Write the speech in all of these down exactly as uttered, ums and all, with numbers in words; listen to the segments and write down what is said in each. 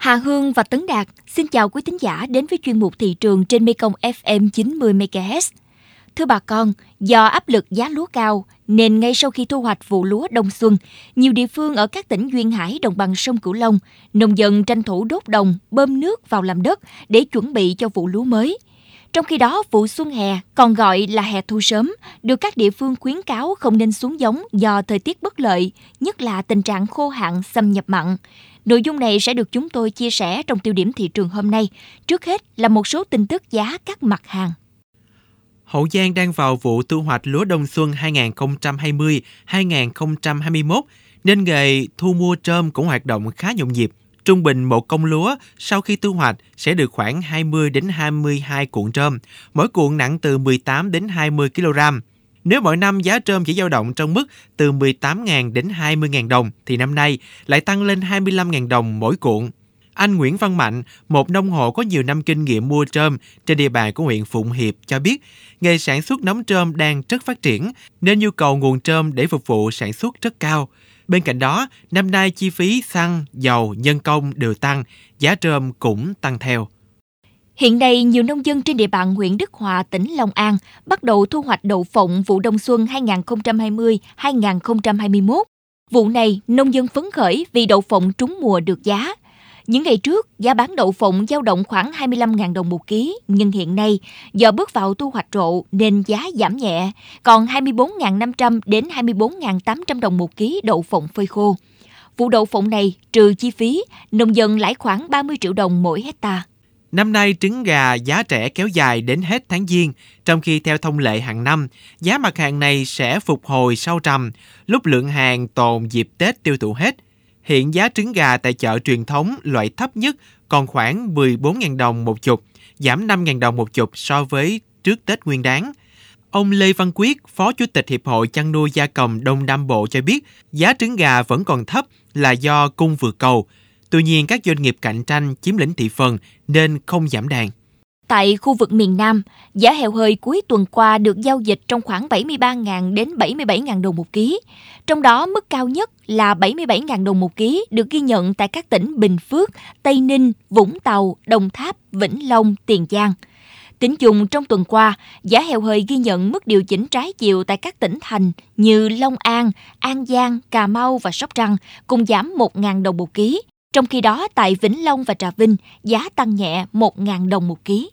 Hà Hương và Tấn Đạt xin chào quý thính giả đến với chuyên mục thị trường trên Mekong ép em chín mươi mê ga héc. Thưa bà con, do áp lực giá lúa cao nên ngay sau khi thu hoạch vụ lúa đông xuân, nhiều địa phương ở các tỉnh duyên hải đồng bằng sông Cửu Long, nông dân tranh thủ đốt đồng, bơm nước vào làm đất để chuẩn bị cho vụ lúa mới. Trong khi đó, vụ xuân hè, còn gọi là hè thu sớm, được các địa phương khuyến cáo không nên xuống giống do thời tiết bất lợi, nhất là tình trạng khô hạn xâm nhập mặn. Nội dung này sẽ được chúng tôi chia sẻ trong tiêu điểm thị trường hôm nay. Trước hết là một số tin tức giá các mặt hàng. Hậu Giang đang vào vụ thu hoạch lúa đông xuân hai nghìn không trăm hai mươi - hai nghìn không trăm hai mươi mốt, nên nghề thu mua trôm cũng hoạt động khá nhộn nhịp. Trung bình một công lúa sau khi thu hoạch sẽ được khoảng hai mươi đến hai mươi hai cuộn trôm, mỗi cuộn nặng từ mười tám đến hai mươi ki lô gam. Nếu mỗi năm giá trôm chỉ dao động trong mức từ mười tám nghìn đến hai mươi nghìn đồng, thì năm nay lại tăng lên hai mươi lăm nghìn đồng mỗi cuộn. Anh Nguyễn Văn Mạnh, một nông hộ có nhiều năm kinh nghiệm mua trôm trên địa bàn của huyện Phụng Hiệp cho biết, nghề sản xuất nấm trôm đang rất phát triển nên nhu cầu nguồn trôm để phục vụ sản xuất rất cao. Bên cạnh đó, năm nay chi phí xăng, dầu, nhân công đều tăng, giá trôm cũng tăng theo. Hiện nay, nhiều nông dân trên địa bàn huyện Đức Hòa, tỉnh Long An bắt đầu thu hoạch đậu phộng vụ đông xuân hai nghìn không trăm hai mươi - hai nghìn không trăm hai mươi mốt. Vụ này, nông dân phấn khởi vì đậu phộng trúng mùa được giá. Những ngày trước, giá bán đậu phộng dao động khoảng hai mươi lăm nghìn đồng một ký, nhưng hiện nay, do bước vào thu hoạch rộ nên giá giảm nhẹ, còn hai mươi bốn nghìn năm trăm đến hai mươi bốn nghìn tám trăm đồng một ký đậu phộng phơi khô. Vụ đậu phộng này, trừ chi phí, nông dân lãi khoảng ba mươi triệu đồng mỗi hectare. Năm nay, trứng gà giá rẻ kéo dài đến hết tháng Giêng, trong khi theo thông lệ hàng năm, giá mặt hàng này sẽ phục hồi sau trầm, lúc lượng hàng tồn dịp Tết tiêu thụ hết. Hiện giá trứng gà tại chợ truyền thống loại thấp nhất còn khoảng mười bốn nghìn đồng một chục, giảm năm nghìn đồng một chục so với trước Tết Nguyên Đán. Ông Lê Văn Quyết, Phó Chủ tịch Hiệp hội Chăn nuôi gia cầm Đông Nam Bộ cho biết giá trứng gà vẫn còn thấp là do cung vượt cầu. Tuy nhiên, các doanh nghiệp cạnh tranh chiếm lĩnh thị phần nên không giảm đàn. Tại khu vực miền Nam, giá heo hơi cuối tuần qua được giao dịch trong khoảng bảy mươi ba nghìn đến bảy mươi bảy nghìn đồng một ký. Trong đó, mức cao nhất là bảy mươi bảy nghìn đồng một ký được ghi nhận tại các tỉnh Bình Phước, Tây Ninh, Vũng Tàu, Đồng Tháp, Vĩnh Long, Tiền Giang. Tính chung trong tuần qua, giá heo hơi ghi nhận mức điều chỉnh trái chiều tại các tỉnh thành như Long An, An Giang, Cà Mau và Sóc Trăng cùng giảm một nghìn đồng một ký. Trong khi đó, tại Vĩnh Long và Trà Vinh, giá tăng nhẹ một nghìn đồng một ký.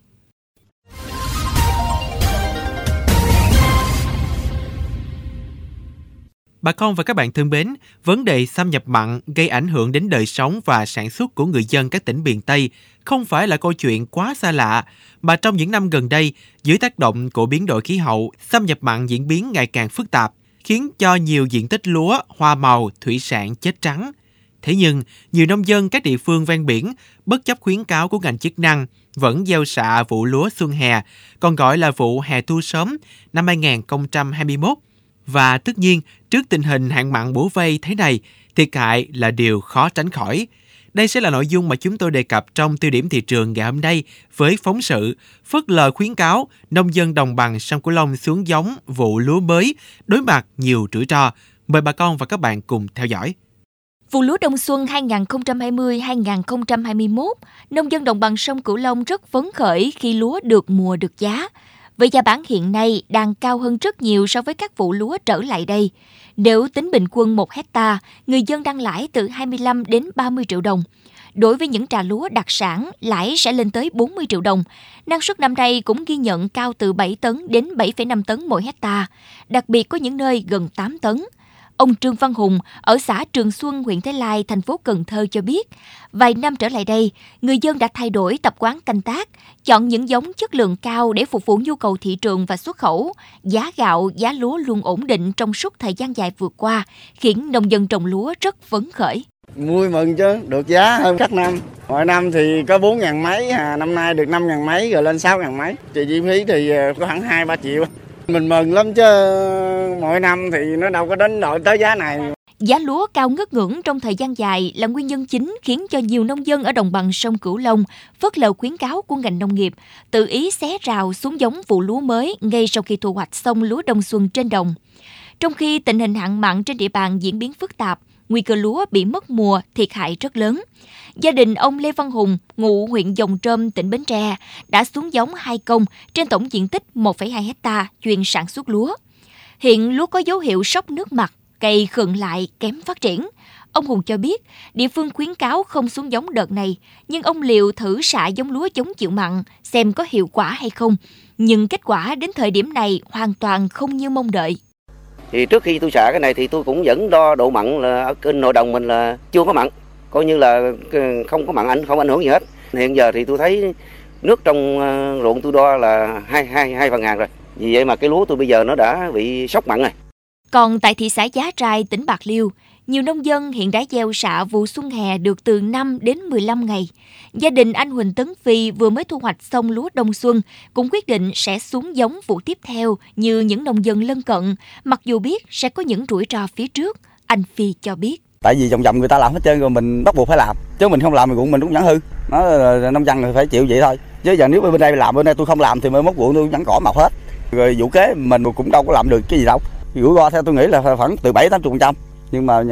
Bà con và các bạn thân mến, vấn đề xâm nhập mặn gây ảnh hưởng đến đời sống và sản xuất của người dân các tỉnh miền Tây không phải là câu chuyện quá xa lạ, mà trong những năm gần đây, dưới tác động của biến đổi khí hậu, xâm nhập mặn diễn biến ngày càng phức tạp, khiến cho nhiều diện tích lúa, hoa màu, thủy sản chết trắng. Thế nhưng, nhiều nông dân các địa phương ven biển, bất chấp khuyến cáo của ngành chức năng, vẫn gieo xạ vụ lúa xuân hè, còn gọi là vụ hè thu sớm năm hai nghìn không trăm hai mươi mốt. Và tất nhiên, trước tình hình hạn mặn bủa vây thế này, thiệt hại là điều khó tránh khỏi. Đây sẽ là nội dung mà chúng tôi đề cập trong tiêu điểm thị trường ngày hôm nay với phóng sự phớt lờ khuyến cáo nông dân đồng bằng sông Cửu Long xuống giống vụ lúa mới đối mặt nhiều rủi ro. Mời bà con và các bạn cùng theo dõi. Vụ lúa đông xuân hai nghìn không trăm hai mươi - hai nghìn không trăm hai mươi mốt, nông dân đồng bằng sông Cửu Long rất phấn khởi khi lúa được mùa được giá. Với giá bán hiện nay đang cao hơn rất nhiều so với các vụ lúa trở lại đây. Nếu tính bình quân một hectare, người dân đang lãi từ hai mươi lăm đến ba mươi triệu đồng. Đối với những trà lúa đặc sản, lãi sẽ lên tới bốn mươi triệu đồng. Năng suất năm nay cũng ghi nhận cao từ bảy tấn đến bảy phẩy năm tấn mỗi hectare, đặc biệt có những nơi gần tám tấn. Ông Trương Văn Hùng ở xã Trường Xuân, huyện Thới Lai, thành phố Cần Thơ cho biết, vài năm trở lại đây, người dân đã thay đổi tập quán canh tác, chọn những giống chất lượng cao để phục vụ nhu cầu thị trường và xuất khẩu. Giá gạo, giá lúa luôn ổn định trong suốt thời gian dài vừa qua, khiến nông dân trồng lúa rất phấn khởi. Vui mừng chứ, được giá hơn các năm. Mỗi năm thì có bốn nghìn mấy, năm nay được năm nghìn mấy rồi lên sáu nghìn mấy. Thì chi phí thì có khoảng hai ba triệu. Mình mừng lắm chứ, mỗi năm thì nó đâu có đến đổi tới giá này. Giá lúa cao ngất ngưỡng trong thời gian dài là nguyên nhân chính khiến cho nhiều nông dân ở đồng bằng sông Cửu Long phớt lờ khuyến cáo của ngành nông nghiệp, tự ý xé rào xuống giống vụ lúa mới ngay sau khi thu hoạch xong lúa đông xuân trên đồng. Trong khi tình hình hạn mặn trên địa bàn diễn biến phức tạp, nguy cơ lúa bị mất mùa, thiệt hại rất lớn. Gia đình ông Lê Văn Hùng, ngụ huyện Rồng Trôm, tỉnh Bến Tre, đã xuống giống hai công trên tổng diện tích một phẩy hai héc ta chuyên sản xuất lúa. Hiện lúa có dấu hiệu sốc nước mặt, cây khựng lại, kém phát triển. Ông Hùng cho biết, địa phương khuyến cáo không xuống giống đợt này, nhưng ông liều thử xạ giống lúa chống chịu mặn, xem có hiệu quả hay không. Nhưng kết quả đến thời điểm này hoàn toàn không như mong đợi. Thì trước khi tôi xạ cái này thì tôi cũng vẫn đo độ mặn là ở kênh nội đồng mình là chưa có mặn, coi như là không có mặn ảnh không ảnh hưởng gì hết. Hiện giờ thì tôi thấy nước trong ruộng tôi đo là hai hai hai phần ngàn rồi. Vì vậy mà cái lúa tôi bây giờ nó đã bị sốc mặn rồi. Còn tại thị xã Giá Rai, tỉnh Bạc Liêu, nhiều nông dân hiện đã gieo xạ vụ xuân hè được từ năm đến mười lăm ngày. Gia đình anh Huỳnh Tấn Phi vừa mới thu hoạch xong lúa đông xuân, cũng quyết định sẽ xuống giống vụ tiếp theo như những nông dân lân cận, mặc dù biết sẽ có những rủi ro phía trước, anh Phi cho biết. Tại vì vòng vòng người ta làm hết trơn rồi mình bắt buộc phải làm, chứ mình không làm thì ruộng mình cũng vẫn hư. Nó là nông dân thì phải chịu vậy thôi. Chứ giờ nếu bên đây làm, bên đây tôi không làm thì mới mốt ruộng tôi vẫn cỏ mọc hết. Rồi vụ kế mình cũng đâu có làm được cái gì đâu. Rủi ro theo tôi nghĩ là khoảng từ bảy đến tám mươi phần trăm. Nhưng mà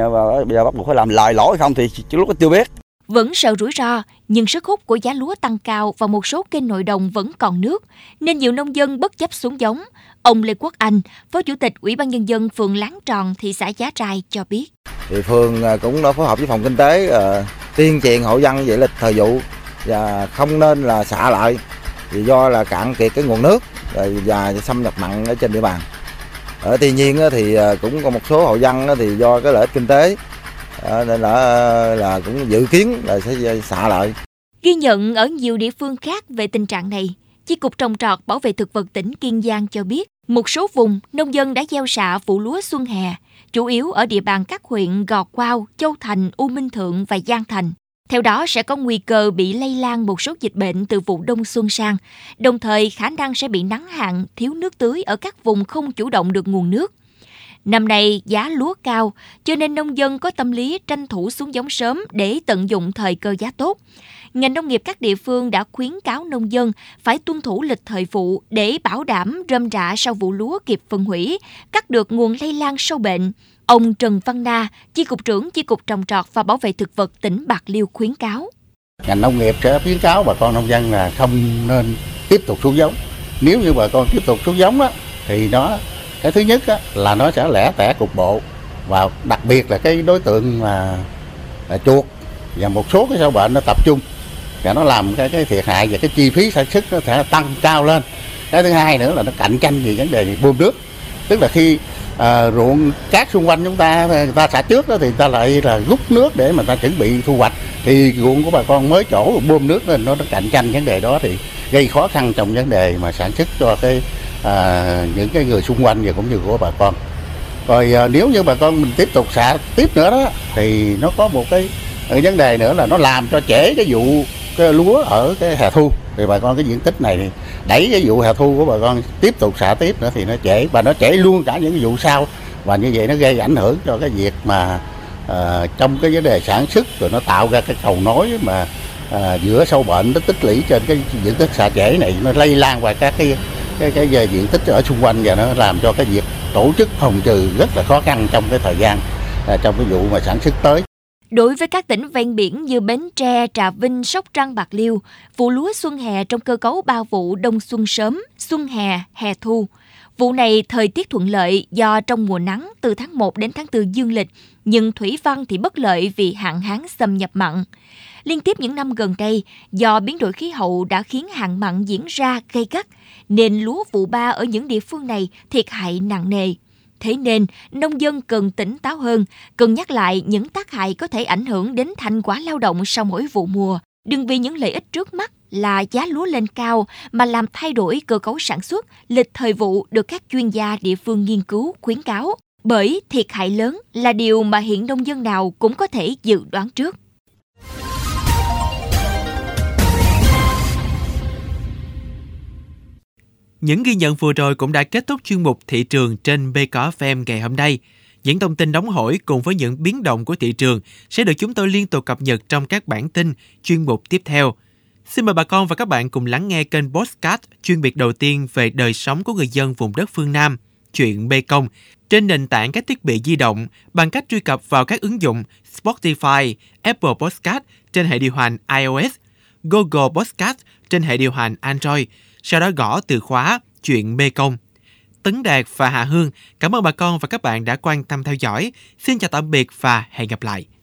bây giờ bắt buộc phải làm lời lỗ hay không thì lúc đó chưa biết. Vẫn sợ rủi ro, nhưng sức hút của giá lúa tăng cao và một số kênh nội đồng vẫn còn nước, nên nhiều nông dân bất chấp xuống giống. Ông Lê Quốc Anh, Phó Chủ tịch Ủy ban Nhân dân phường Láng Tròn, thị xã Giá Rai cho biết. Địa phương cũng đã phối hợp với phòng kinh tế uh, tuyên truyền hộ dân về lịch thời vụ và không nên là xả lại vì do là cạn kiệt cái nguồn nước và xâm nhập mặn ở trên địa bàn. Ở tuy nhiên thì cũng có một số hộ dân thì do cái lợi ích kinh tế nên là là cũng dự kiến là sẽ xả lại. Ghi nhận ở nhiều địa phương khác về tình trạng này, Chi cục Trồng trọt Bảo vệ thực vật tỉnh Kiên Giang cho biết, một số vùng nông dân đã gieo xạ vụ lúa xuân hè, chủ yếu ở địa bàn các huyện Gò Quao, Châu Thành, U Minh Thượng và Giang Thành. Theo đó sẽ có nguy cơ bị lây lan một số dịch bệnh từ vụ đông xuân sang, đồng thời khả năng sẽ bị nắng hạn, thiếu nước tưới ở các vùng không chủ động được nguồn nước. Năm nay giá lúa cao, cho nên nông dân có tâm lý tranh thủ xuống giống sớm để tận dụng thời cơ giá tốt. Ngành nông nghiệp các địa phương đã khuyến cáo nông dân phải tuân thủ lịch thời vụ để bảo đảm rơm rạ sau vụ lúa kịp phân hủy, cắt được nguồn lây lan sâu bệnh. Ông Trần Văn Na, Chi cục trưởng Chi cục Trồng trọt và Bảo vệ thực vật tỉnh Bạc Liêu khuyến cáo. Ngành nông nghiệp sẽ khuyến cáo bà con nông dân là không nên tiếp tục xuống giống. Nếu như bà con tiếp tục xuống giống đó, thì nó cái thứ nhất đó, là nó sẽ lẻ tẻ cục bộ và đặc biệt là cái đối tượng mà chuột và một số cái sâu bệnh nó tập trung và nó làm cái, cái thiệt hại và cái chi phí sản xuất nó sẽ tăng cao lên. Cái thứ hai nữa là nó cạnh tranh về vấn đề bơm nước, tức là khi À, ruộng cát xung quanh chúng ta người ta xả trước đó thì người ta lại là rút nước để mà ta chuẩn bị thu hoạch thì ruộng của bà con mới chỗ bơm nước lên nó cạnh tranh vấn đề đó thì gây khó khăn trong vấn đề mà sản xuất cho cái à, những cái người xung quanh và cũng như của bà con. Rồi à, nếu như bà con mình tiếp tục xả tiếp nữa đó thì nó có một cái vấn đề nữa là nó làm cho trễ cái vụ cái lúa ở cái hè thu thì bà con cái diện tích này đẩy cái vụ hè thu của bà con tiếp tục xả tiếp nữa thì nó trễ và nó trễ luôn cả những cái vụ sau và như vậy nó gây ảnh hưởng cho cái việc mà uh, trong cái vấn đề sản xuất rồi nó tạo ra cái cầu nối mà uh, giữa sâu bệnh nó tích lũy trên cái diện tích xả trễ này nó lây lan qua các cái cái cái, cái diện tích ở xung quanh và nó làm cho cái việc tổ chức phòng trừ rất là khó khăn trong cái thời gian uh, trong cái vụ mà sản xuất tới. Đối với các tỉnh ven biển như Bến Tre, Trà Vinh, Sóc Trăng, Bạc Liêu, vụ lúa xuân hè trong cơ cấu bao vụ đông xuân sớm, xuân hè, hè thu. Vụ này thời tiết thuận lợi do trong mùa nắng từ tháng một đến tháng tư dương lịch, nhưng thủy văn thì bất lợi vì hạn hán xâm nhập mặn. Liên tiếp những năm gần đây, do biến đổi khí hậu đã khiến hạn mặn diễn ra gay gắt, nên lúa vụ ba ở những địa phương này thiệt hại nặng nề. Thế nên, nông dân cần tỉnh táo hơn, cần nhắc lại những tác hại có thể ảnh hưởng đến thành quả lao động sau mỗi vụ mùa. Đừng vì những lợi ích trước mắt là giá lúa lên cao mà làm thay đổi cơ cấu sản xuất, lịch thời vụ được các chuyên gia địa phương nghiên cứu khuyến cáo. Bởi thiệt hại lớn là điều mà hiện nông dân nào cũng có thể dự đoán trước. Những ghi nhận vừa rồi cũng đã kết thúc chuyên mục thị trường trên Mekong ép em ngày hôm nay. Những thông tin nóng hổi cùng với những biến động của thị trường sẽ được chúng tôi liên tục cập nhật trong các bản tin chuyên mục tiếp theo. Xin mời bà con và các bạn cùng lắng nghe kênh podcast chuyên biệt đầu tiên về đời sống của người dân vùng đất phương Nam. chuyện Mekong trên nền tảng các thiết bị di động bằng cách truy cập vào các ứng dụng Spotify, Apple Podcast trên hệ điều hành iOS, Google Podcast trên hệ điều hành Android, sau đó gõ từ khóa chuyện Mekong. Tấn Đạt và Hà Hương, cảm ơn bà con và các bạn đã quan tâm theo dõi. Xin chào tạm biệt và hẹn gặp lại.